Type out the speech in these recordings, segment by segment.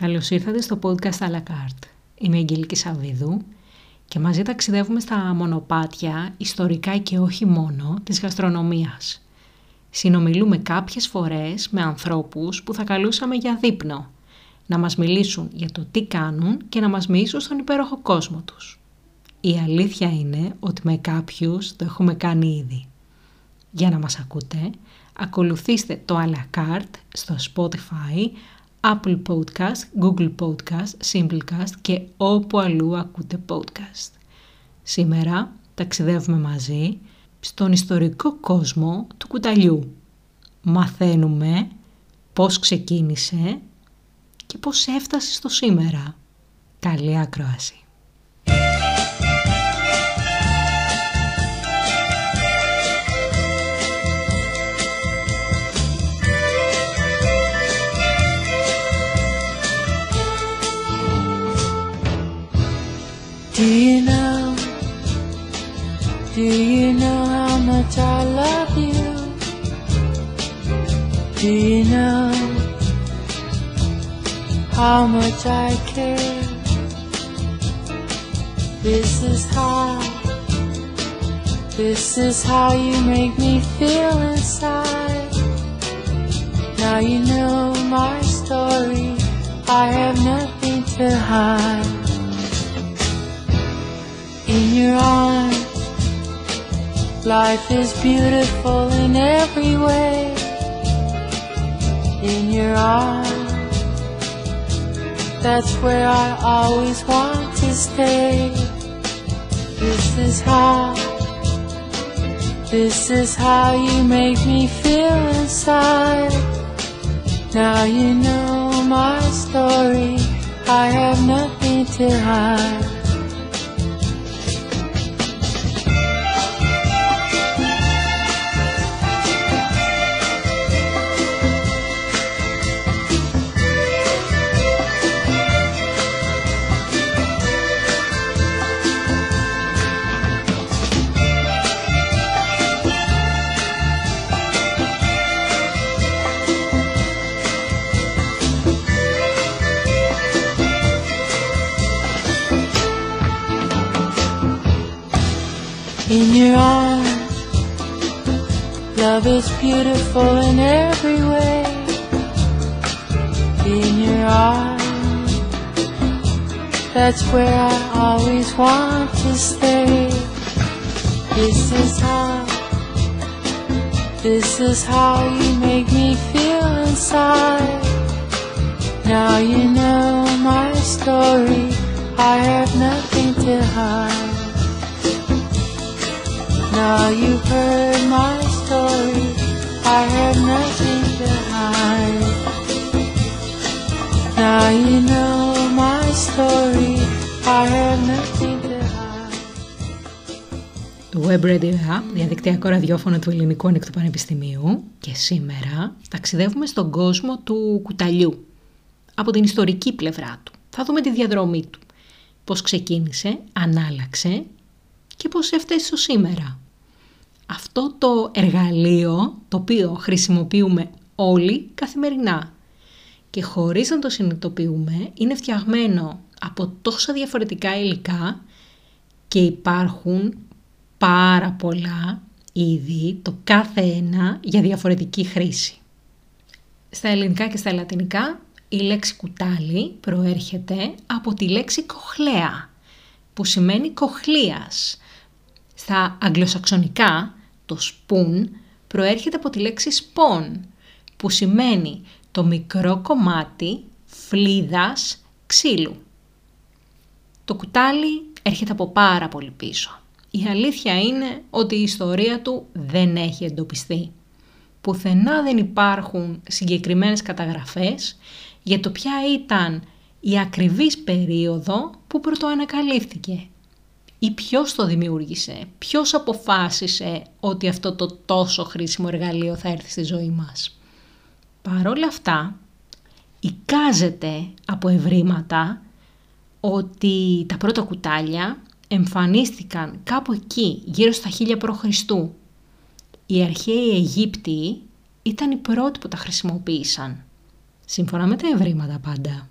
Καλώς ήρθατε στο podcast à la carte. Είμαι η Αγγελική Σαββίδου και μαζί ταξιδεύουμε στα μονοπάτια, ιστορικά και όχι μόνο, της γαστρονομίας. Συνομιλούμε κάποιες φορές με ανθρώπους που θα καλούσαμε για δείπνο, να μας μιλήσουν για το τι κάνουν και να μας μοιήσουν στον υπέροχο κόσμο τους. Η αλήθεια είναι ότι με κάποιους το έχουμε κάνει ήδη. Για να μας ακούτε, ακολουθήστε το à la carte στο Spotify, Apple Podcast, Google Podcast, Simplecast και όπου αλλού ακούτε podcast. Σήμερα ταξιδεύουμε μαζί στον ιστορικό κόσμο του κουταλιού. Μαθαίνουμε πώς ξεκίνησε και πώς έφτασε στο σήμερα. Καλή ακρόαση! Do you know, how much I love you? Do you know how much I care? This is how you make me feel inside. Now you know my story, I have nothing to hide. In your arms, life is beautiful in every way. In your arms, that's where I always want to stay. This is how you make me feel inside. Now you know my story, I have nothing to hide. In your arms, love is beautiful in every way. In your arms, that's where I always want to stay. This is how you make me feel inside. Now you know my story, I have nothing to hide. Now you've heard my story, I have nothing to hide. Now you know my story, I have nothing to hide. Το Web Radio App, διαδικτυακό ραδιόφωνο του Ελληνικού Ανοικτού Πανεπιστημίου, και σήμερα ταξιδεύουμε στον κόσμο του κουταλιού, από την ιστορική πλευρά του. Θα δούμε τη διαδρομή του, πώς ξεκίνησε, ανάλλαξε και πώς έφτασε στο σήμερα. Αυτό το εργαλείο το οποίο χρησιμοποιούμε όλοι καθημερινά και χωρίς να το συνειδητοποιούμε είναι φτιαγμένο από τόσα διαφορετικά υλικά και υπάρχουν πάρα πολλά είδη, το κάθε ένα για διαφορετική χρήση. Στα ελληνικά και στα λατινικά η λέξη κουτάλι προέρχεται από τη λέξη κοχλέα που σημαίνει κοχλίας. Στα αγγλοσαξονικά το spoon προέρχεται από τη λέξη spawn που σημαίνει το μικρό κομμάτι φλίδας ξύλου. Το κουτάλι έρχεται από πάρα πολύ πίσω. Η αλήθεια είναι ότι η ιστορία του δεν έχει εντοπιστεί. Πουθενά δεν υπάρχουν συγκεκριμένες καταγραφές για το ποια ήταν η ακριβής περίοδο που πρωτοανακαλύφθηκε. Ή ποιος το δημιούργησε, ποιος αποφάσισε ότι αυτό το τόσο χρήσιμο εργαλείο θα έρθει στη ζωή μας. Παρ' όλα αυτά, εικάζεται από ευρήματα ότι τα πρώτα κουτάλια εμφανίστηκαν κάπου εκεί, γύρω στα 1000 π.Χ. Οι αρχαίοι Αιγύπτιοι ήταν οι πρώτοι που τα χρησιμοποίησαν. Σύμφωνα με τα ευρήματα πάντα.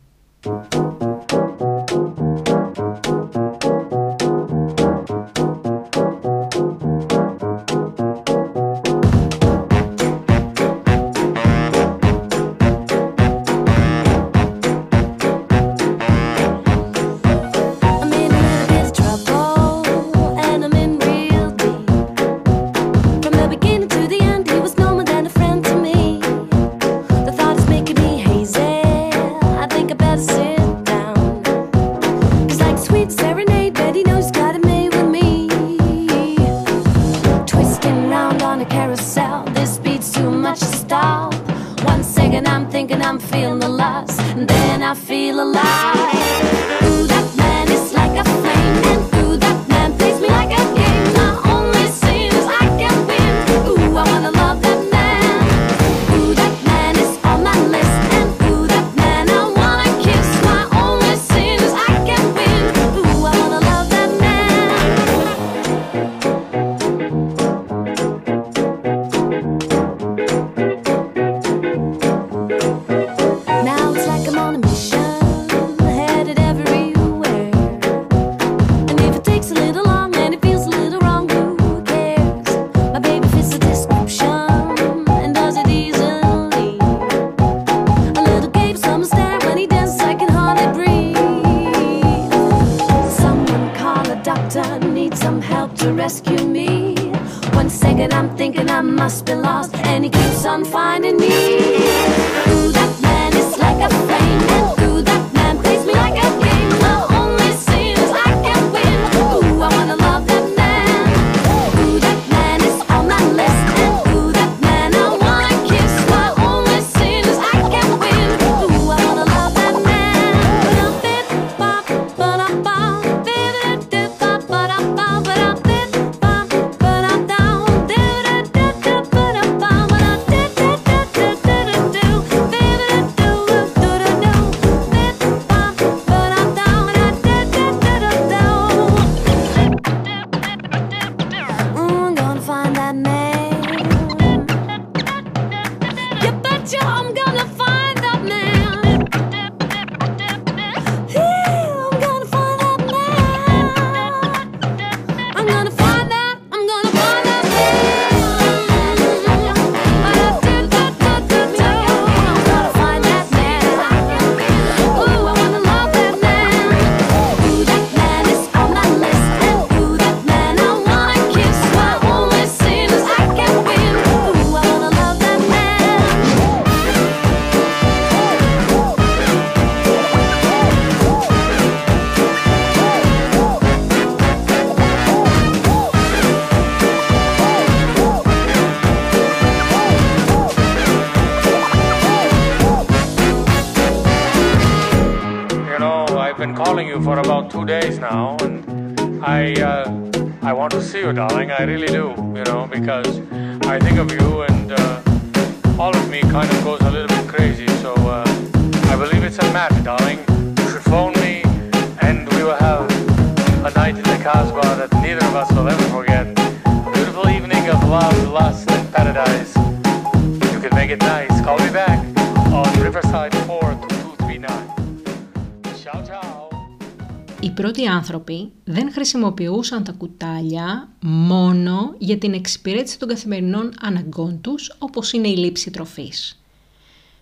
Οι πρώτοι άνθρωποι δεν χρησιμοποιούσαν τα κουτάλια μόνο για την εξυπηρέτηση των καθημερινών αναγκών τους, όπως είναι η λήψη τροφής.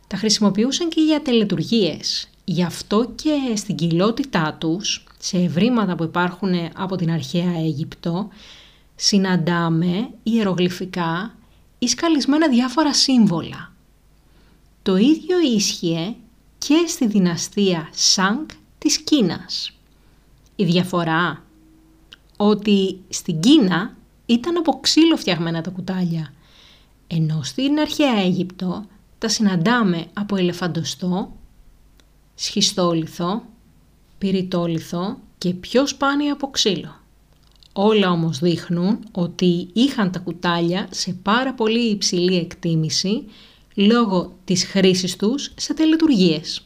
Τα χρησιμοποιούσαν και για τελετουργίες. Γι' αυτό και στην κοιλότητά τους, σε ευρήματα που υπάρχουν από την αρχαία Αίγυπτο, συναντάμε ιερογλυφικά ή σκαλισμένα διάφορα σύμβολα. Το ίδιο ίσχυε και στη δυναστεία Σανγκ της Κίνας. Η διαφορά ότι στην Κίνα ήταν από ξύλο φτιαγμένα τα κουτάλια, ενώ στην αρχαία Αίγυπτο τα συναντάμε από ελεφαντοστό, σχιστόλιθο, πυριτόλιθο και πιο σπάνια από ξύλο. Όλα όμως δείχνουν ότι είχαν τα κουτάλια σε πάρα πολύ υψηλή εκτίμηση λόγω της χρήσης τους σε τελετουργίες.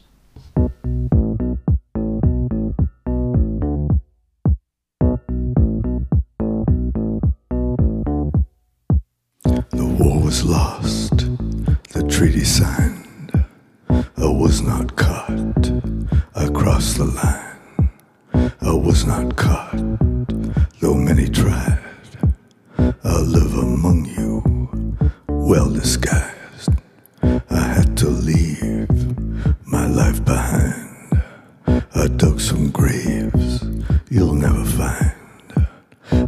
Was lost, the treaty signed, I was not caught, I crossed the line. I was not caught, though many tried. I'll live among you, well disguised. I had to leave my life behind. I dug some graves you'll never find.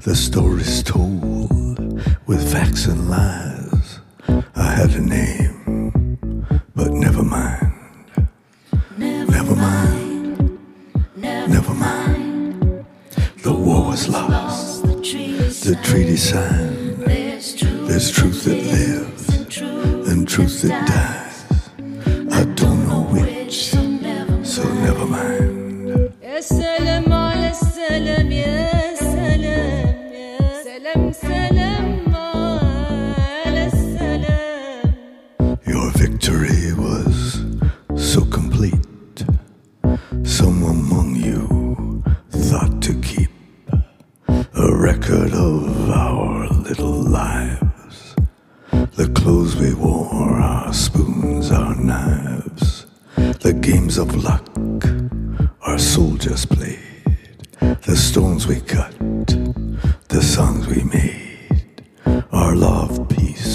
The stories told with facts and lies. I had a name, but never mind. Never mind, never mind. The war was lost, the treaty signed. There's truth that lives and truth that dies. I don't know which, so never mind. Ya salam ala salam, ya salam, ya salam, salam ala salam. Your victory was so complete. Some among you thought to keep a record of our little lives. The clothes we wore, our spoons, our knives. The games of luck our soldiers played. The stones we cut, the songs we made. Our law of peace,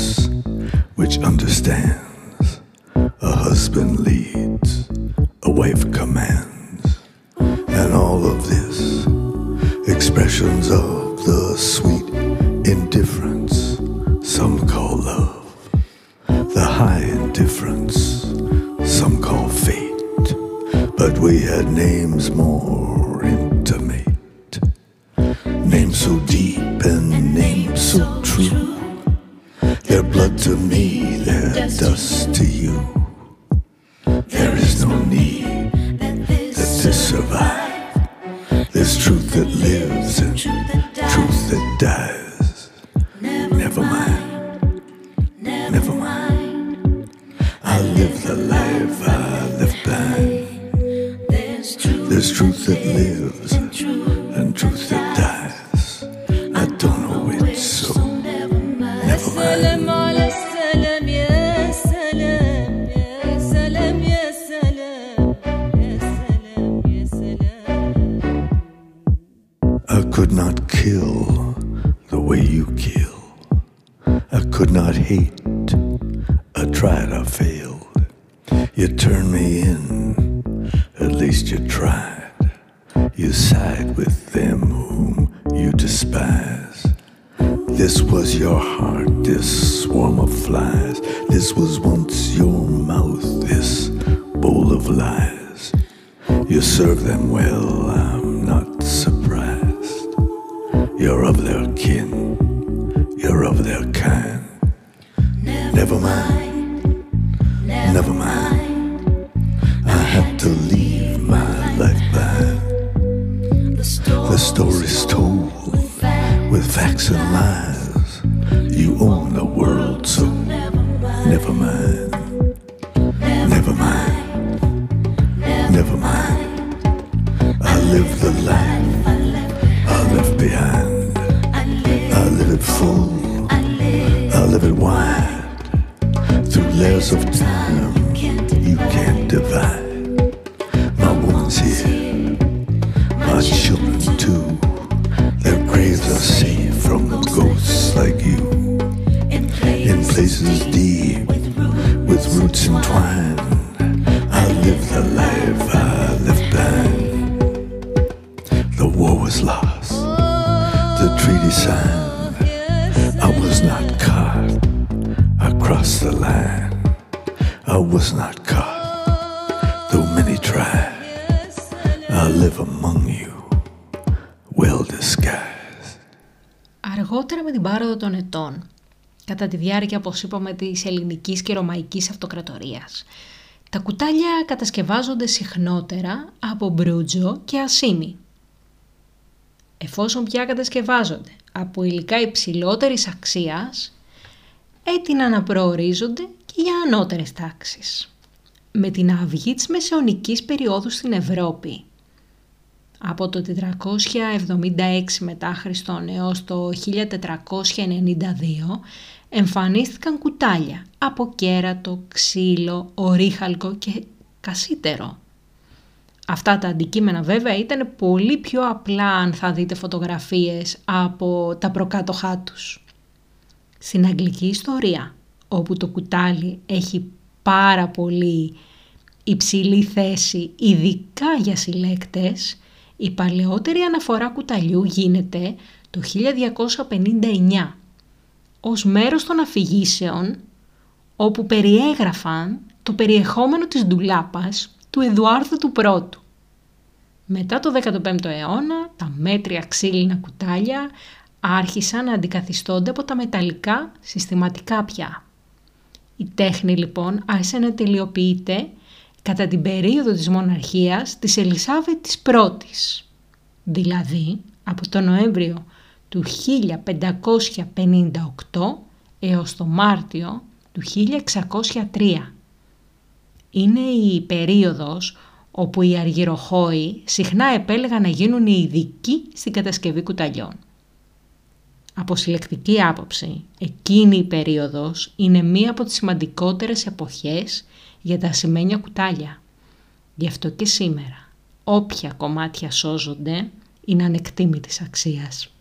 which understands. A husband leads, a wife commands. And all of this, expressions of the sweet indifference some call love, the high indifference some call fate, but we had names more intimate, names so deep and names so true, their blood to me, their dust to you, there is no need that to survive. There's truth that lives and truth that dies. Never mind, never mind. I live the life I left behind. There's truth that lives and truth that dies. I don't know which, so never mind. I could not kill the way you kill. I could not hate. I tried, I failed. You turned me in, at least you tried. You side with them whom you despise. This was your heart, this swarm of flies. This was once your mouth, this bowl of lies. You serve them well, I'm not surprised. You're of their kin, you're of their kind. Never mind, never mind. I had to leave my life behind. The stories told with facts and lies. You own the world, so never mind. Never mind, never mind. I live the life I left behind. I live it full, I live it wide. Through layers of time you can't divide. My woman's here, my children too. Their graves are safe from ghosts like you. In places deep, with roots entwined, I live the life I left behind. The war was lost, the treaty signed. I was not caught, I crossed the line. I was not caught, though many tried. I live among you, well disguised. Αργότερα με την πάροδο των ετών, κατά τη διάρκεια, όπως είπαμε, της ελληνικής και ρωμαϊκής αυτοκρατορίας, τα κουτάλια κατασκευάζονται συχνότερα από μπρούτζο και ασίμι. Εφόσον πια κατασκευάζονται από υλικά υψηλότερης αξίας, έτειναν να προορίζονται και για ανώτερες τάξεις. Με την αυγή της μεσαιωνικής περίοδου στην Ευρώπη, από το 476 μετά Χριστόν έως το 1492, εμφανίστηκαν κουτάλια από κέρατο, ξύλο, ορίχαλκο και κασίτερο. Αυτά τα αντικείμενα βέβαια ήταν πολύ πιο απλά αν θα δείτε φωτογραφίες από τα προκάτοχά τους. Στην αγγλική ιστορία, όπου το κουτάλι έχει πάρα πολύ υψηλή θέση, ειδικά για συλλέκτες, η παλαιότερη αναφορά κουταλιού γίνεται το 1259, ως μέρος των αφηγήσεων, όπου περιέγραφαν το περιεχόμενο της ντουλάπας του Εδουάρδου του Πρώτου. Μετά το 15ο αιώνα, τα μέτρια ξύλινα κουτάλια άρχισαν να αντικαθιστώνται από τα μεταλλικά συστηματικά πια. Η τέχνη λοιπόν άρχισε να τελειοποιείται κατά την περίοδο της μοναρχίας της Ελισάβετ Ης', δηλαδή από τον Νοέμβριο του 1558 έως το Μάρτιο του 1603. Είναι η περίοδος όπου οι αργυροχώοι συχνά επέλεγαν να γίνουν οι ειδικοί στην κατασκευή κουταλιών. Από συλλεκτική άποψη, εκείνη η περίοδος είναι μία από τις σημαντικότερες εποχές για τα σημαίνια κουτάλια. Γι' αυτό και σήμερα, όποια κομμάτια σώζονται είναι ανεκτίμητης αξίας.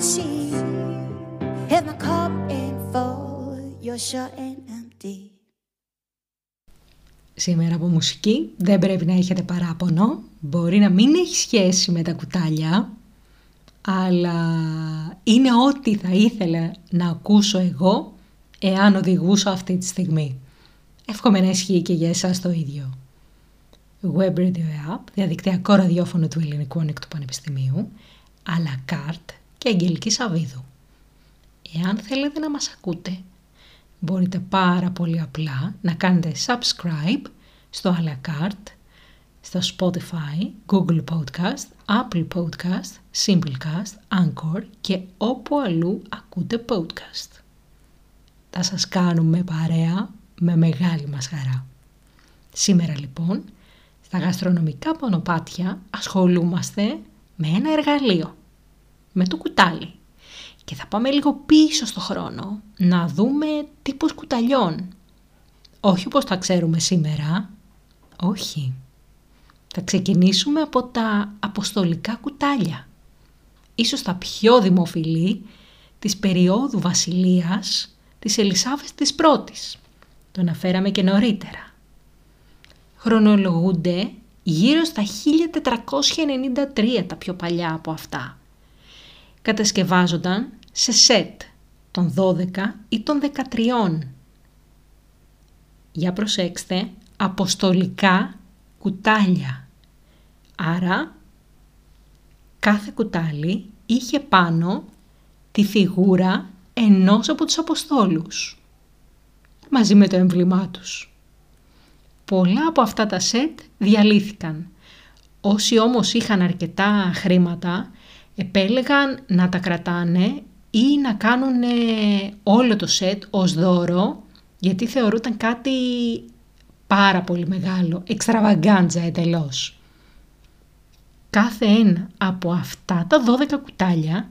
and see if my cup ain't full, you're sure and empty. Σήμερα από μουσική δεν πρέπει να έχετε παράπονο. Μπορεί να μην έχει σχέση με τα κουτάλια, αλλά είναι ό,τι θα ήθελα να ακούσω εγώ εάν οδηγούσα αυτή τη στιγμή. Εύχομαι να ισχύει και για εσάς το ίδιο. Web Radio App, διαδικτυακό ραδιόφωνο του Ελληνικού Ανοικτού Πανεπιστημίου, à la carte και Αγγελική Σαββίδου. Εάν θέλετε να μας ακούτε, μπορείτε πάρα πολύ απλά να κάνετε subscribe στο à la carte, στο Spotify, Google Podcast, Apple Podcast, Simplecast, Anchor και όπου αλλού ακούτε podcast. Θα σας κάνουμε παρέα με μεγάλη μας χαρά. Σήμερα λοιπόν, στα γαστρονομικά μονοπάτια ασχολούμαστε με ένα εργαλείο, με το κουτάλι. Και θα πάμε λίγο πίσω στο χρόνο να δούμε τύπους κουταλιών. Όχι όπως τα ξέρουμε σήμερα, όχι. Θα ξεκινήσουμε από τα αποστολικά κουτάλια. Ίσως τα πιο δημοφιλή της περίοδου βασιλείας της Ελισάβετ της Πρώτης. Το αναφέραμε και νωρίτερα. Χρονολογούνται γύρω στα 1493 τα πιο παλιά από αυτά. Κατασκευάζονταν σε σετ των 12 ή των 13. Για προσέξτε, αποστολικά κουτάλια. Άρα, κάθε κουτάλι είχε πάνω τη φιγούρα ενός από τους αποστόλους, μαζί με το εμβλημά τους. Πολλά από αυτά τα σετ διαλύθηκαν. Όσοι όμως είχαν αρκετά χρήματα, επέλεγαν να τα κρατάνε ή να κάνουν όλο το σετ ως δώρο, γιατί θεωρούταν κάτι πάρα πολύ μεγάλο, εξτραβαγκάντζα εντελώς. Κάθε ένα από αυτά τα 12 κουτάλια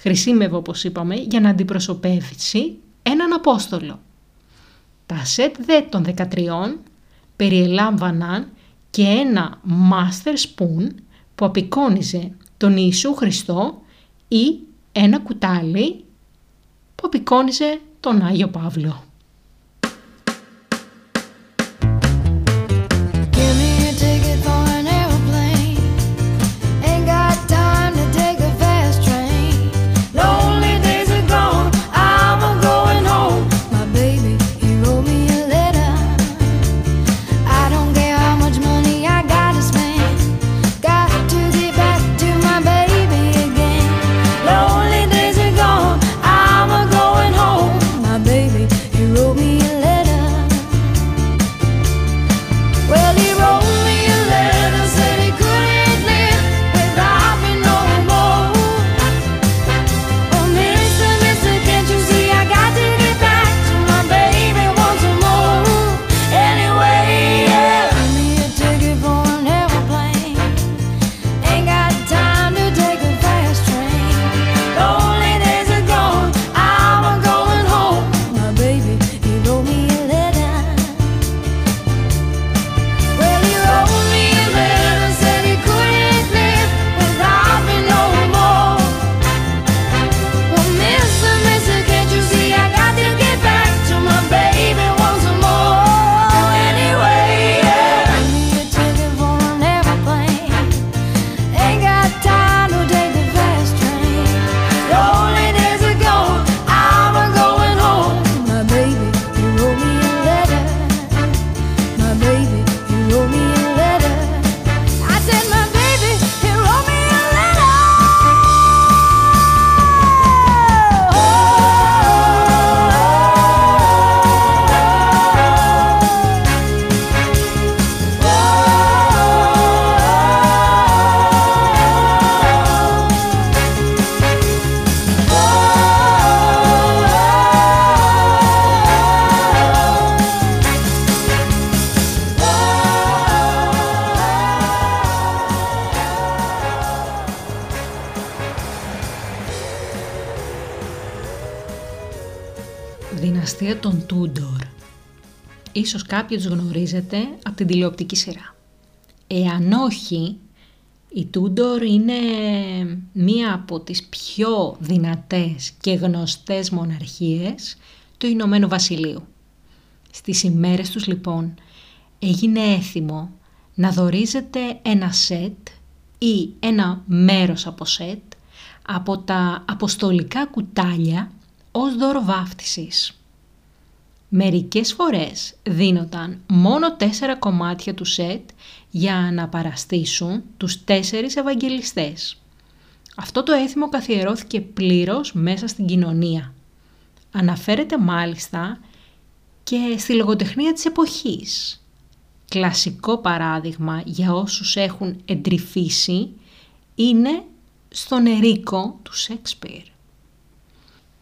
χρησιμεύω, όπως είπαμε, για να αντιπροσωπεύσει έναν απόστολο. Τα σετ δε των 13 περιελάμβαναν και ένα master spoon που απεικόνιζε τον Ιησού Χριστό ή ένα κουτάλι που απεικόνιζε τον Άγιο Παύλο. Δυναστεία των Τούντορ. Ίσως κάποιοι τους γνωρίζετε από την τηλεοπτική σειρά. Εάν όχι, Η Τούντορ είναι μία από τις πιο δυνατές και γνωστές μοναρχίες του Ηνωμένου Βασιλείου. Στις ημέρες τους λοιπόν έγινε έθιμο να δωρίζεται ένα σετ ή ένα μέρος από σετ από τα αποστολικά κουτάλια ως δώρο βάφτισης. Μερικές φορές δίνονταν μόνο 4 κομμάτια του σετ για να παραστήσουν τους 4 Ευαγγελιστές. Αυτό το έθιμο καθιερώθηκε πλήρως μέσα στην κοινωνία. Αναφέρεται μάλιστα και στη λογοτεχνία της εποχής. Κλασικό παράδειγμα για όσους έχουν εντρυφήσει είναι στον Ερίκο του Σέξπιρ.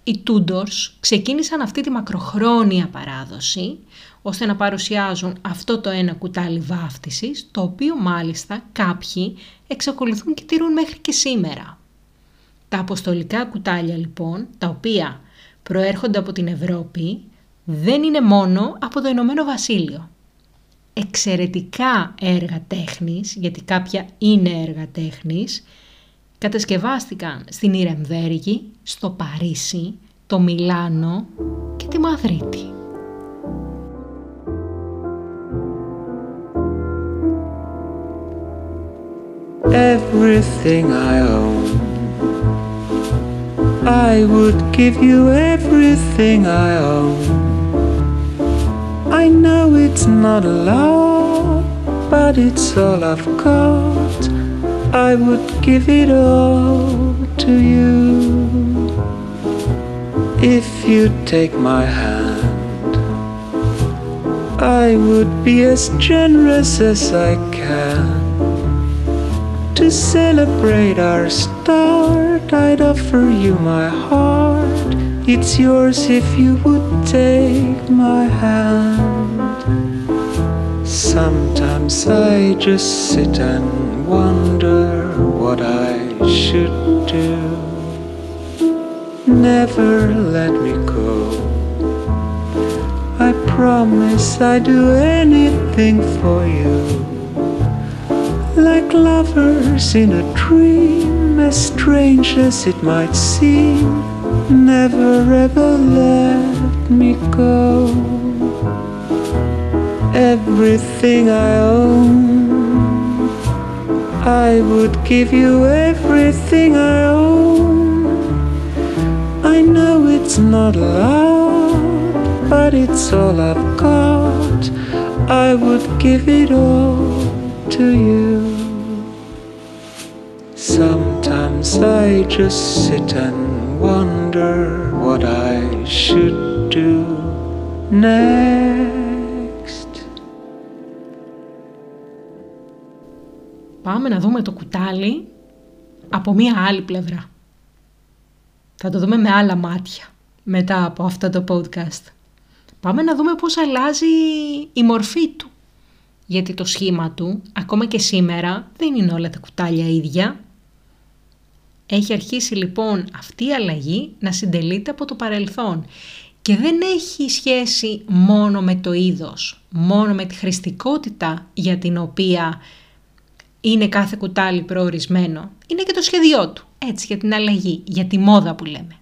Οι Τούντορς ξεκίνησαν αυτή τη μακροχρόνια παράδοση ώστε να παρουσιάζουν αυτό το ένα κουτάλι βάφτισης, το οποίο μάλιστα κάποιοι εξακολουθούν και τηρούν μέχρι και σήμερα. Τα αποστολικά κουτάλια λοιπόν, τα οποία προέρχονται από την Ευρώπη, δεν είναι μόνο από το Ηνωμένο Βασίλειο. Εξαιρετικά έργα τέχνης, γιατί κάποια είναι έργα τέχνης, κατασκευάστηκαν στην Ιρεμβέργη, στο Παρίσι, το Μιλάνο και τη Μαδρίτη. Everything I own, I would give you everything I own. I know it's not a lot, but it's all I've got. I would give it all to you if you'd take my hand. I would be as generous as I can. To celebrate our start, I'd offer you my heart. It's yours if you would take my hand. Sometimes I just sit and wonder what I should do. Never let me go. I promise I'd do anything for you. Like lovers in a dream, as strange as it might seem, never ever let me go. Everything I own, I would give you everything I own. I know it's not a lot, but it's all I've got. I would give it all to you. Sometimes I just sit and wonder what I should do next. Πάμε να δούμε το κουτάλι από μία άλλη πλευρά. Θα το δούμε με άλλα μάτια μετά από αυτό το podcast. Πάμε να δούμε πώς αλλάζει η μορφή του. Γιατί το σχήμα του, ακόμα και σήμερα, δεν είναι όλα τα κουτάλια ίδια. Έχει αρχίσει λοιπόν αυτή η αλλαγή να συντελείται από το παρελθόν. Και δεν έχει σχέση μόνο με το είδος, μόνο με τη χρηστικότητα για την οποία είναι κάθε κουτάλι προορισμένο. Είναι και το σχέδιό του, έτσι, για την αλλαγή, για τη μόδα που λέμε.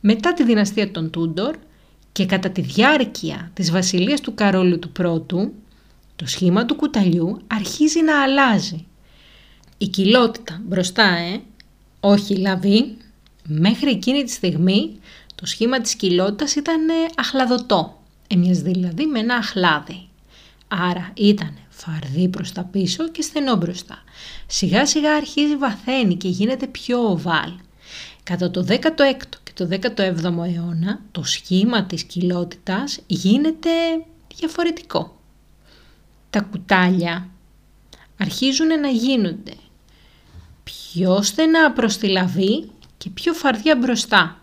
Μετά τη δυναστεία των Τούντορ και κατά τη διάρκεια της βασιλείας του Καρόλου του Πρώτου, το σχήμα του κουταλιού αρχίζει να αλλάζει. Η κοιλότητα μπροστά, όχι η λαβή. Μέχρι εκείνη τη στιγμή το σχήμα της κοιλότητας ήταν αχλαδωτό, έμοιαζε δηλαδή με ένα αχλάδι. Άρα ήταν φαρδί προς τα πίσω και στενό μπροστά. Σιγά σιγά αρχίζει, βαθαίνει και γίνεται πιο οβάλ. Κατά το 16ο και το 17ο αιώνα το σχήμα της κοιλότητας γίνεται διαφορετικό. Τα κουτάλια αρχίζουν να γίνονται πιο στενά προς τη λαβή και πιο φαρδιά μπροστά.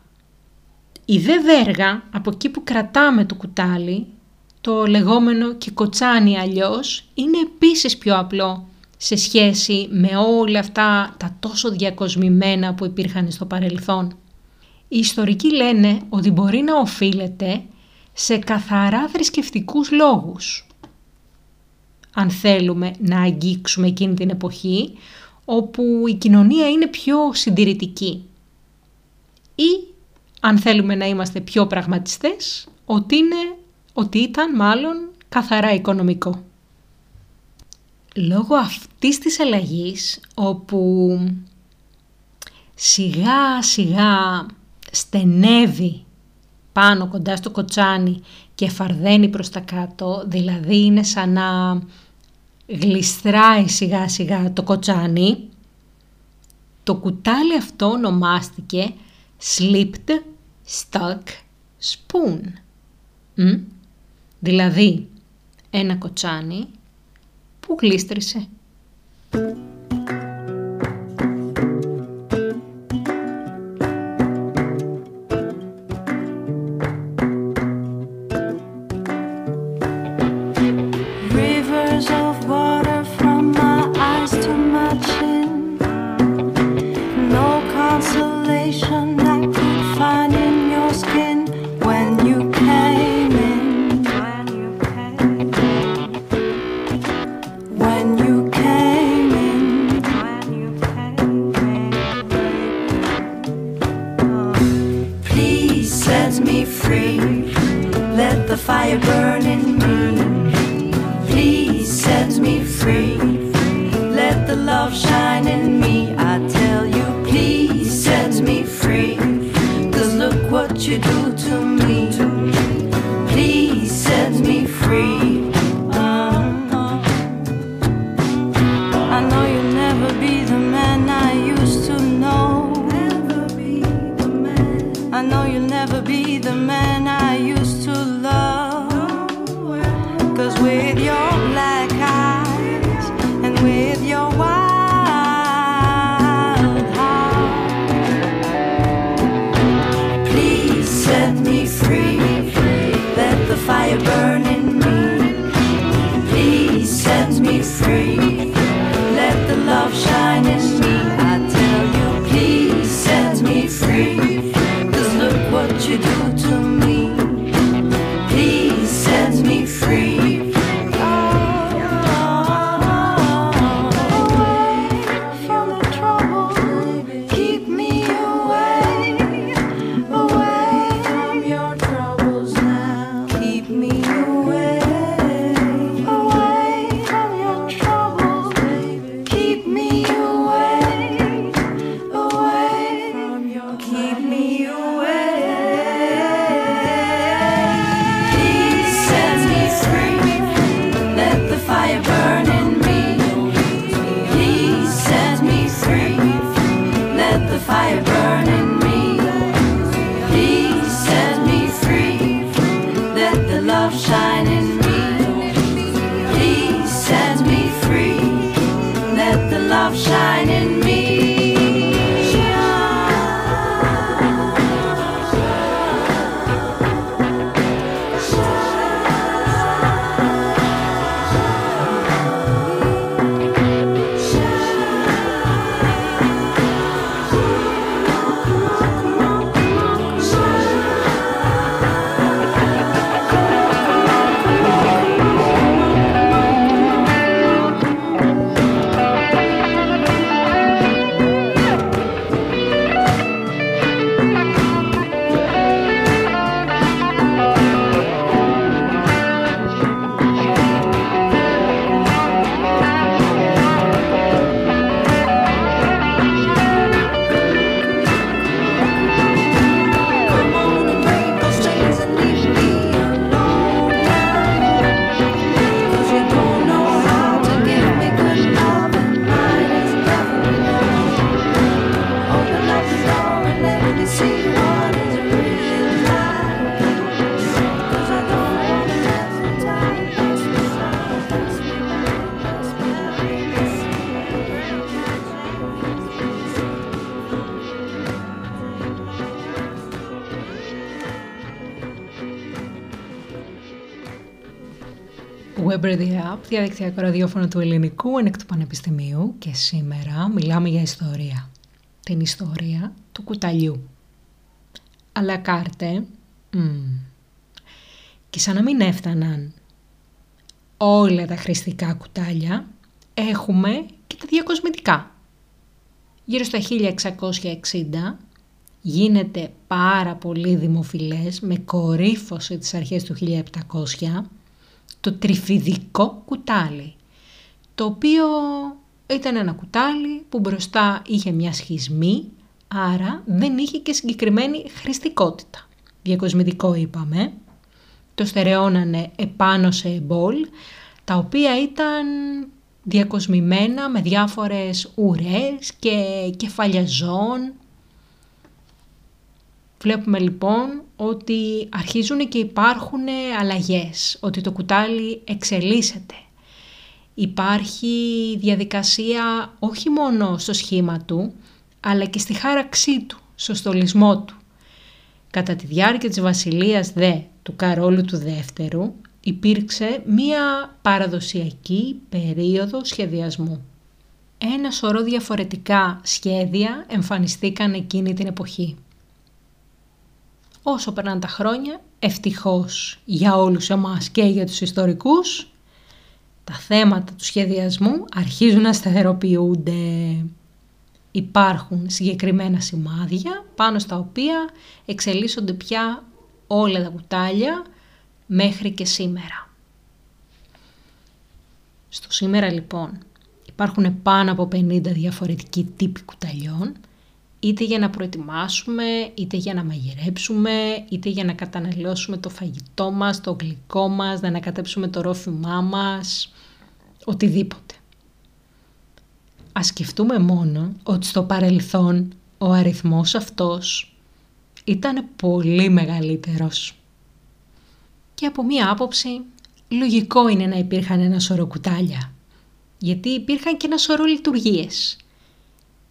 Η δε βέργα, από εκεί που κρατάμε το κουτάλι, το λεγόμενο και κοτσάνι αλλιώς, είναι επίσης πιο απλό σε σχέση με όλα αυτά τα τόσο διακοσμημένα που υπήρχαν στο παρελθόν. Οι ιστορικοί λένε ότι μπορεί να οφείλεται σε καθαρά θρησκευτικούς λόγους. Αν θέλουμε να αγγίξουμε εκείνη την εποχή, όπου η κοινωνία είναι πιο συντηρητική. Ή, αν θέλουμε να είμαστε πιο πραγματιστές, ότι ήταν μάλλον καθαρά οικονομικό. Λόγω αυτής της αλλαγής, όπου σιγά σιγά στενεύει πάνω κοντά στο κοτσάνι και φαρδένει προς τα κάτω, δηλαδή είναι σαν να γλιστράει σιγά σιγά το κοτσάνι, το κουτάλι αυτό ονομάστηκε slipped stuck spoon. Δηλαδή ένα κοτσάνι που γλίστρισε. Διαδικτυακό ραδιόφωνο του Ελληνικού Ανοικτού Πανεπιστημίου και σήμερα μιλάμε για ιστορία. Την ιστορία του κουταλιού. Αλλά κάρτε. Και σαν να μην έφταναν όλα τα χρηστικά κουτάλια, έχουμε και τα διακοσμητικά. γύρω στα 1660, γίνεται πάρα πολύ δημοφιλές με κορύφωση τις αρχές του 1700 το τριφυδικό κουτάλι, το οποίο ήταν ένα κουτάλι που μπροστά είχε μια σχισμή, άρα δεν είχε και συγκεκριμένη χρηστικότητα. Διακοσμητικό είπαμε, το στερεώνανε επάνω σε μπολ, τα οποία ήταν διακοσμημένα με διάφορες ουρές και κεφάλια ζώων. Βλέπουμε λοιπόν ότι αρχίζουν και υπάρχουν αλλαγές, ότι το κουτάλι εξελίσσεται. Υπάρχει διαδικασία όχι μόνο στο σχήμα του, αλλά και στη χάραξή του, στο στολισμό του. Κατά τη διάρκεια της βασιλείας δε του Καρόλου του Δεύτερου, υπήρξε μία παραδοσιακή περίοδο σχεδιασμού. Ένα σωρό διαφορετικά σχέδια εμφανιστήκαν εκείνη την εποχή. Όσο περνάνε τα χρόνια, ευτυχώς για όλους εμάς και για τους ιστορικούς, τα θέματα του σχεδιασμού αρχίζουν να σταθεροποιούνται. Υπάρχουν συγκεκριμένα σημάδια πάνω στα οποία εξελίσσονται πια όλα τα κουτάλια μέχρι και σήμερα. Στο σήμερα λοιπόν υπάρχουν πάνω από 50 διαφορετικοί τύποι κουταλιών, είτε για να προετοιμάσουμε, είτε για να μαγειρέψουμε, είτε για να καταναλώσουμε το φαγητό μας, το γλυκό μας, να ανακατέψουμε το ρόφημά μας, οτιδήποτε. Ας σκεφτούμε μόνο ότι στο παρελθόν ο αριθμός αυτός ήταν πολύ μεγαλύτερος. Και από μία άποψη, λογικό είναι να υπήρχαν ένα σωρό κουτάλια, γιατί υπήρχαν και ένα σωρό λειτουργίες,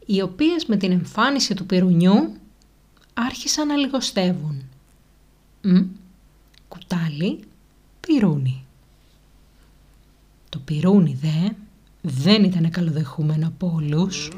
οι οποίες με την εμφάνιση του πυρουνιού άρχισαν να λιγοστεύουν. Κουτάλι, πυρούνι. Το πυρούνι δε δεν ήταν καλοδεχούμενο από όλους.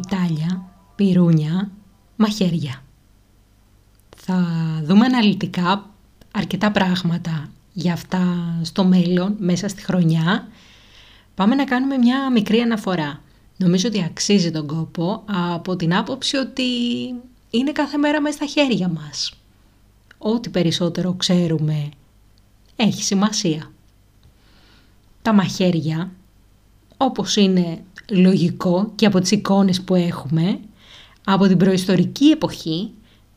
κουτάλια, πυρούνια, μαχαίρια. Θα δούμε αναλυτικά αρκετά πράγματα για αυτά στο μέλλον, μέσα στη χρονιά. Πάμε να κάνουμε μια μικρή αναφορά. Νομίζω ότι αξίζει τον κόπο από την άποψη ότι είναι κάθε μέρα μέσα στα χέρια μας. Ό,τι περισσότερο ξέρουμε έχει σημασία. Τα μαχαίρια, όπως είναι λογικό και από τις εικόνες που έχουμε, από την προϊστορική εποχή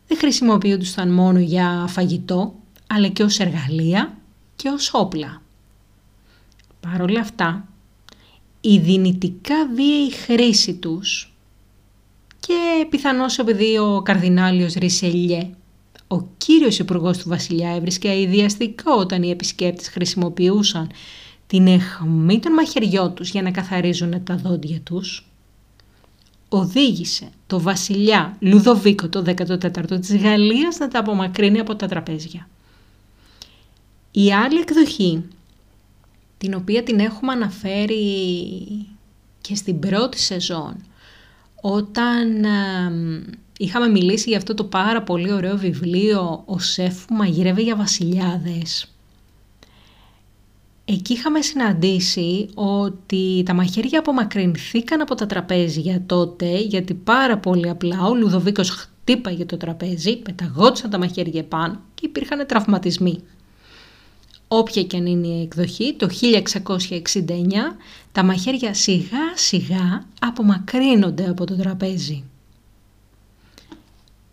δεν χρησιμοποιούνταν μόνο για φαγητό, αλλά και ως εργαλεία και ως όπλα. Παρ' όλα αυτά, η δυνητικά βίαιη χρήση τους και πιθανώς επειδή ο καρδινάλιος Ρισελιέ, ο κύριος υπουργός του βασιλιά, έβρισκε αηδιαστικό όταν οι επισκέπτες χρησιμοποιούσαν την αιχμή των μαχαιριών τους για να καθαρίζουν τα δόντια τους, οδήγησε το βασιλιά Λουδοβίκο το 14ο της Γαλλίας να τα απομακρύνει από τα τραπέζια. Η άλλη εκδοχή, την οποία την έχουμε αναφέρει και στην πρώτη σεζόν, όταν είχαμε μιλήσει για αυτό το πάρα πολύ ωραίο βιβλίο «Ο Σεφ που μαγειρεύει για βασιλιάδες», εκεί είχαμε συναντήσει ότι τα μαχαίρια απομακρυνθήκαν από τα τραπέζια τότε, γιατί πάρα πολύ απλά ο Λουδοβίκος χτύπαγε το τραπέζι, πεταγόντουσαν τα μαχαίρια πάνω και υπήρχαν τραυματισμοί. Όποια και αν είναι η εκδοχή, το 1669 τα μαχαίρια σιγά σιγά απομακρύνονται από το τραπέζι.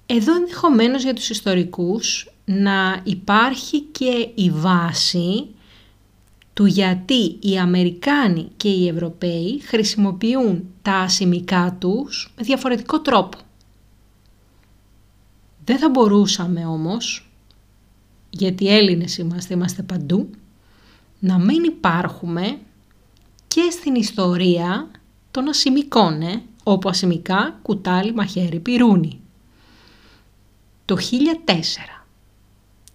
Εδώ ενδεχομένως για τους ιστορικούς να υπάρχει και η βάση του γιατί οι Αμερικάνοι και οι Ευρωπαίοι χρησιμοποιούν τα ασημικά τους με διαφορετικό τρόπο. Δεν θα μπορούσαμε όμως, γιατί Έλληνες είμαστε παντού, να μην υπάρχουμε και στην ιστορία των ασημικών, όπου ασημικά, κουτάλι, μαχαίρι, πυρούνι. Το 1004.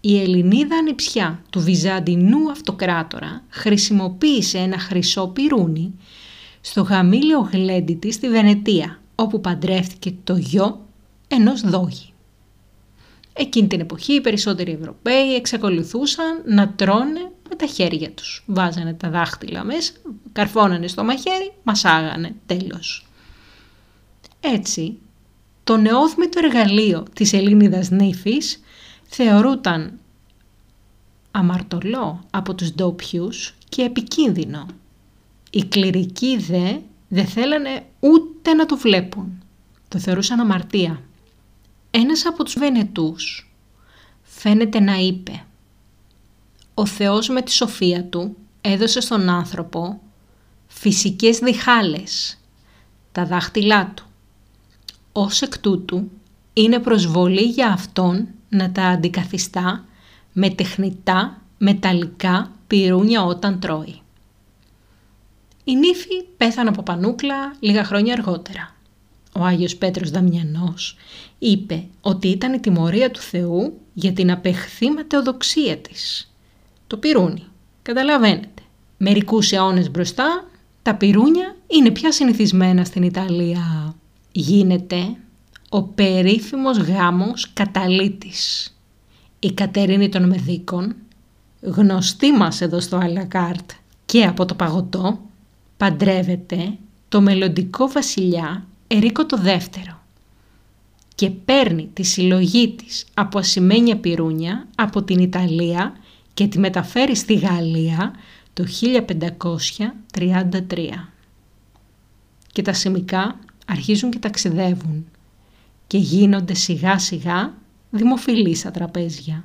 Η Ελληνίδα ανιψιά του Βυζαντινού αυτοκράτορα χρησιμοποίησε ένα χρυσό πυρούνι στο γαμήλιο γλέντι της στη Βενετία, όπου παντρεύτηκε το γιο ενός δόγη. Εκείνη την εποχή οι περισσότεροι Ευρωπαίοι εξακολουθούσαν να τρώνε με τα χέρια τους. Βάζανε τα δάχτυλα μέσα, καρφώνανε στο μαχαίρι, μασάγανε, τέλος. Έτσι, το νεόθμητο εργαλείο της Ελληνίδας νύφης θεωρούταν αμαρτωλό από τους ντόπιους και επικίνδυνο. Οι κληρικοί δεν θέλανε ούτε να το βλέπουν. Το θεωρούσαν αμαρτία. Ένας από τους Βενετούς φαίνεται να είπε «Ο Θεός με τη σοφία του έδωσε στον άνθρωπο φυσικές διχάλες, τα δάχτυλά του. Ως εκ τούτου είναι προσβολή για αυτόν να τα αντικαθιστά με τεχνητά, μεταλλικά πυρούνια όταν τρώει». Η νύφη πέθανε από πανούκλα λίγα χρόνια αργότερα. Ο Άγιος Πέτρος Δαμιανός είπε ότι ήταν η τιμωρία του Θεού για την απεχθή ματαιοδοξία της. Το πυρούνι, καταλαβαίνετε. Μερικούς αιώνες μπροστά, τα πυρούνια είναι πια συνηθισμένα στην Ιταλία. Γίνεται ο περίφημος γάμος καταλήτης. Η Κατερίνη των Μεδίκων, γνωστή μας εδώ στο Αλακάρτ και από το παγωτό, παντρεύεται το μελλοντικό βασιλιά Ερίκο το δεύτερο και παίρνει τη συλλογή της από ασημένια πυρούνια από την Ιταλία και τη μεταφέρει στη Γαλλία το 1533. Και τα ασημικά αρχίζουν και ταξιδεύουν και γίνονται σιγά σιγά δημοφιλή στα τραπέζια.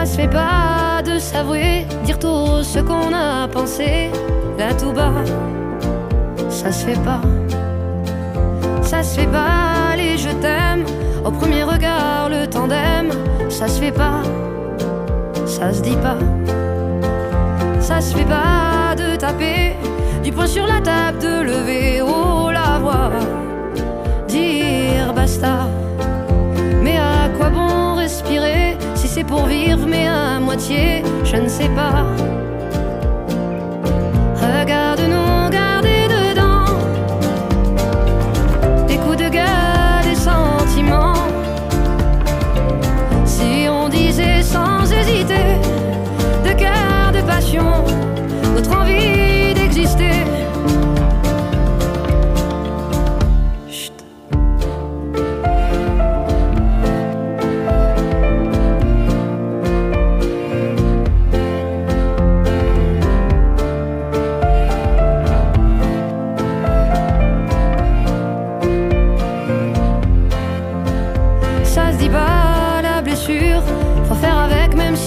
Ça se fait pas de s'avouer, dire tout ce qu'on a pensé, là tout bas, ça se fait pas. Ça se fait pas les je t'aime, au premier regard le tandem, ça se fait pas, ça se dit pas. Ça se fait pas de taper du poing sur la table, de lever haut la voix, dire basta. Mais à quoi bon respirer si c'est pour vivre mais à moitié, je ne sais pas. Regarde-nous garder dedans, des coups de gueule, des sentiments. Si on disait sans hésiter, de cœur, de passion, notre envie d'exister.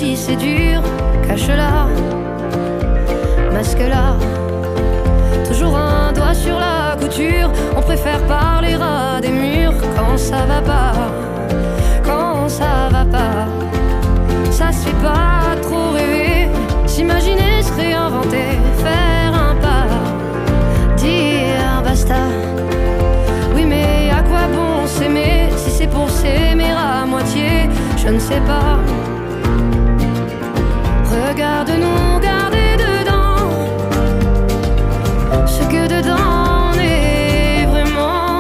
Si c'est dur, cache-la, masque-la. Toujours un doigt sur la couture. On préfère parler à des murs quand ça va pas, quand ça va pas. Ça se fait pas trop rêver, s'imaginer, se réinventer, faire un pas, dire basta. Oui mais à quoi bon s'aimer si c'est pour s'aimer à moitié, je ne sais pas. Regarde-nous garder dedans, ce que dedans on est vraiment.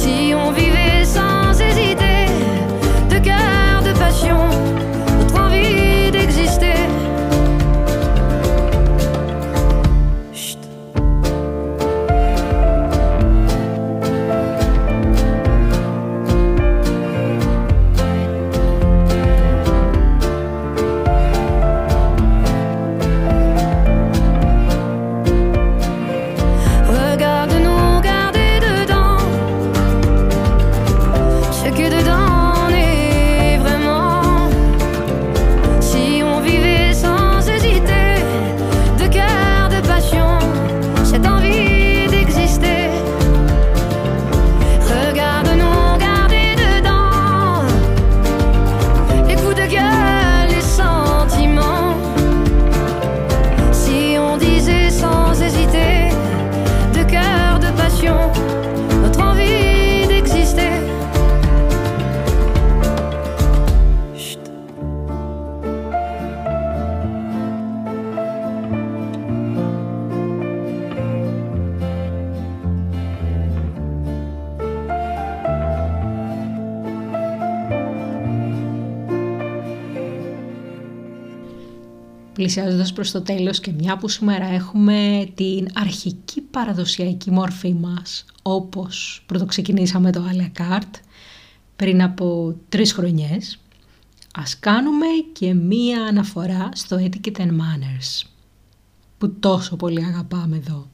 Si on vivait sans hésiter, de cœur, de passion, notre envie d'exister. Chut. Πλησιάζοντας προς το τέλος και μια που σήμερα έχουμε την αρχική παραδοσιακή μορφή μας, όπως πρωτοξεκινήσαμε το à la carte πριν από 3 χρονιές, ας κάνουμε και μια αναφορά στο etiquette and manners, που τόσο πολύ αγαπάμε εδώ.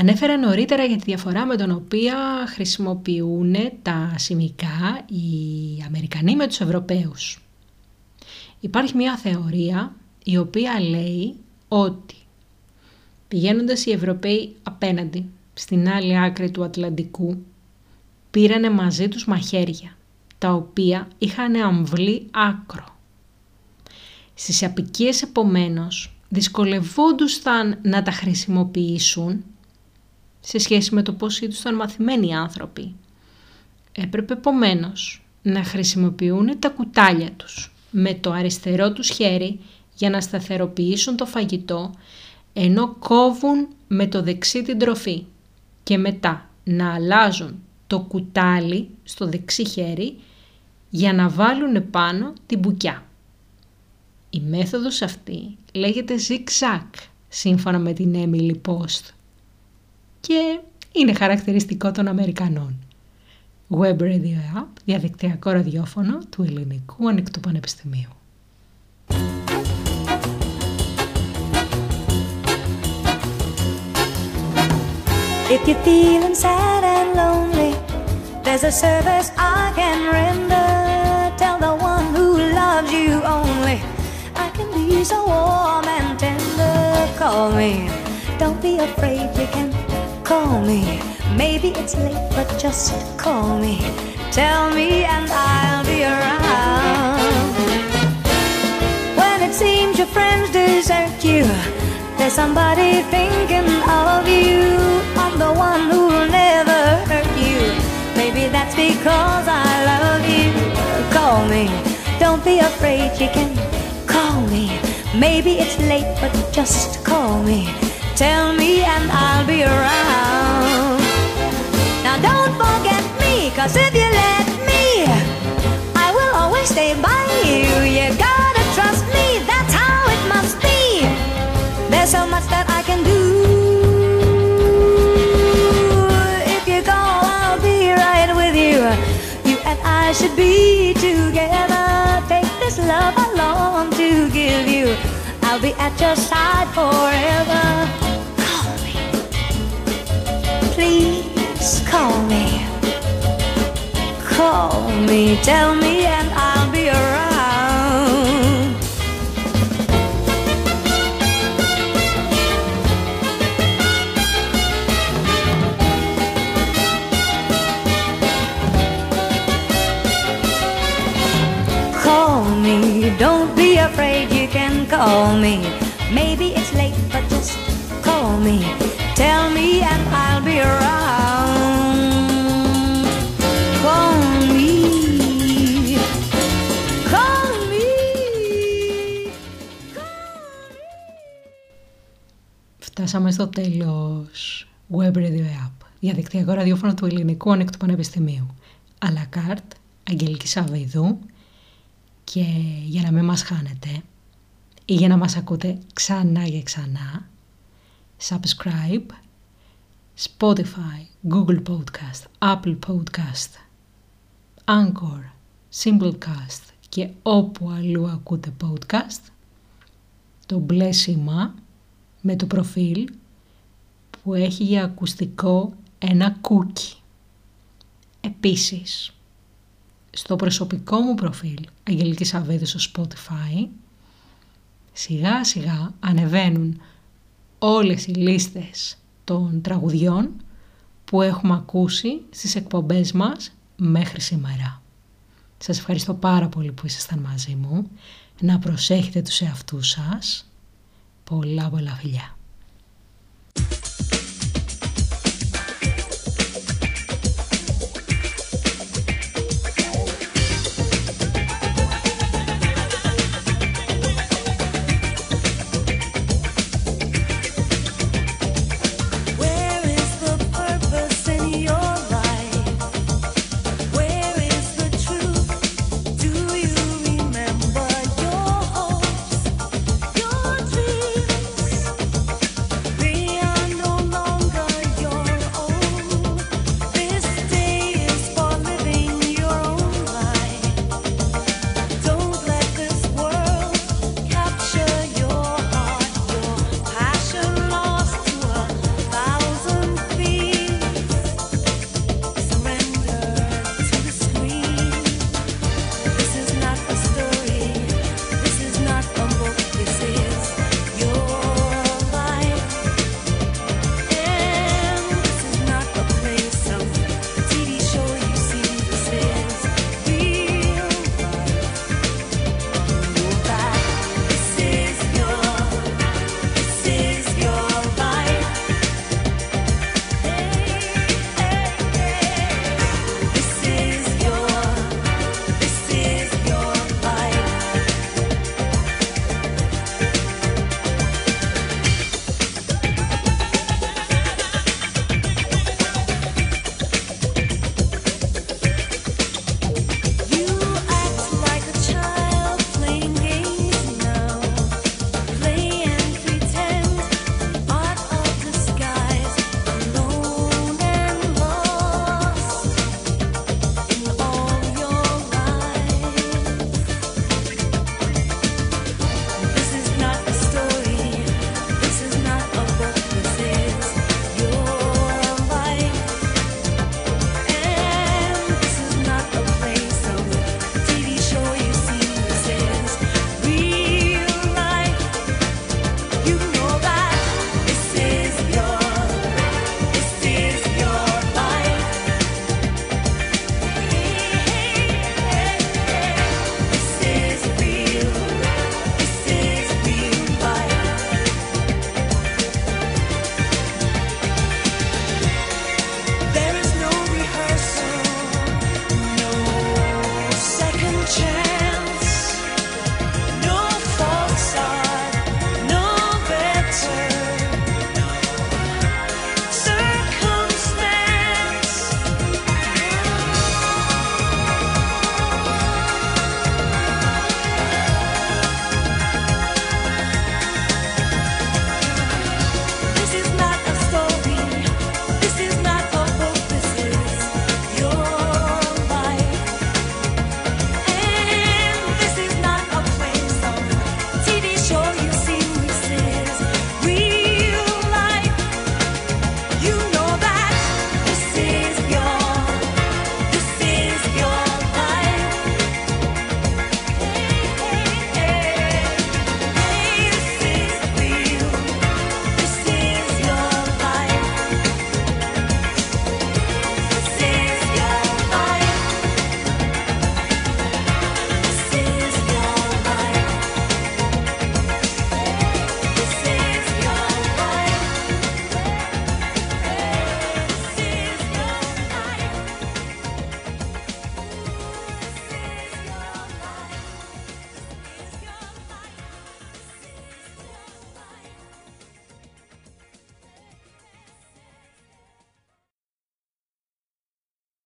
Ανέφερα νωρίτερα για τη διαφορά με τον οποία χρησιμοποιούν τα σημικά οι Αμερικανοί με τους Ευρωπαίους. Υπάρχει μια θεωρία η οποία λέει ότι πηγαίνοντας οι Ευρωπαίοι απέναντι στην άλλη άκρη του Ατλαντικού πήρανε μαζί τους μαχαίρια, τα οποία είχαν αμβλή άκρο. Στις απικίες επομένως δυσκολευόντουσαν να τα χρησιμοποιήσουν σε σχέση με το πώς ήταν μαθημένοι οι άνθρωποι. Έπρεπε επομένως να χρησιμοποιούν τα κουτάλια τους με το αριστερό τους χέρι για να σταθεροποιήσουν το φαγητό, ενώ κόβουν με το δεξί την τροφή, και μετά να αλλάζουν το κουτάλι στο δεξί χέρι για να βάλουν πάνω την μπουκιά. Η μέθοδος αυτή λέγεται zigzag, σύμφωνα με την Emily Post, και είναι χαρακτηριστικό των Αμερικανών. Web Radio App, διαδικτυακό ραδιόφωνο του Ελληνικού Ανοικτού Πανεπιστημίου. If you're feeling sad and lonely, there's a service I can render. Tell the one who loves you only, I can be so warm and tender. Call me, don't be afraid, you can call me. Maybe it's late, but just call me. Tell me and I'll be around. When it seems your friends desert you, there's There's somebody thinking of you. I'm the one who will never hurt you. Maybe that's because I love you. Call me, don't be afraid, you can call me. Maybe it's late, but just call me. Tell me and I'll be around. Now don't forget me, cause if you let me, I will always stay by you. You gotta trust me, that's how it must be. There's so much that I can do. If you go, I'll be right with you. You and I should be together. Take this love I long to give you. I'll be at your side forever. Call me, please. Call me, call me, tell me and I'll be around. Call me, don't be afraid, you can call me. Maybe it's late, but just call me. Tell me and I'll be around. Call me. Call me. Φτάσαμε στο τέλος Web Radio App, διαδικτυακό ραδιόφωνο του Ελληνικού Ανοικτού Πανεπιστημίου. À la carte, Αγγελική Σαββίδου. Και για να μην μας χάνετε ή για να μας ακούτε ξανά και ξανά, subscribe, Spotify, Google Podcast, Apple Podcast, Anchor, Simplecast και όπου αλλού ακούτε podcast, το μπλε σήμα με το προφίλ που έχει για ακουστικό ένα κούκι. Επίσης, στο προσωπικό μου προφίλ Αγγελική Σαββίδου στο Spotify, σιγά σιγά ανεβαίνουν όλες οι λίστες των τραγουδιών που έχουμε ακούσει στις εκπομπές μας μέχρι σήμερα. Σας ευχαριστώ πάρα πολύ που ήσασταν μαζί μου. Να προσέχετε τους εαυτούς σας. Πολλά πολλά φιλιά.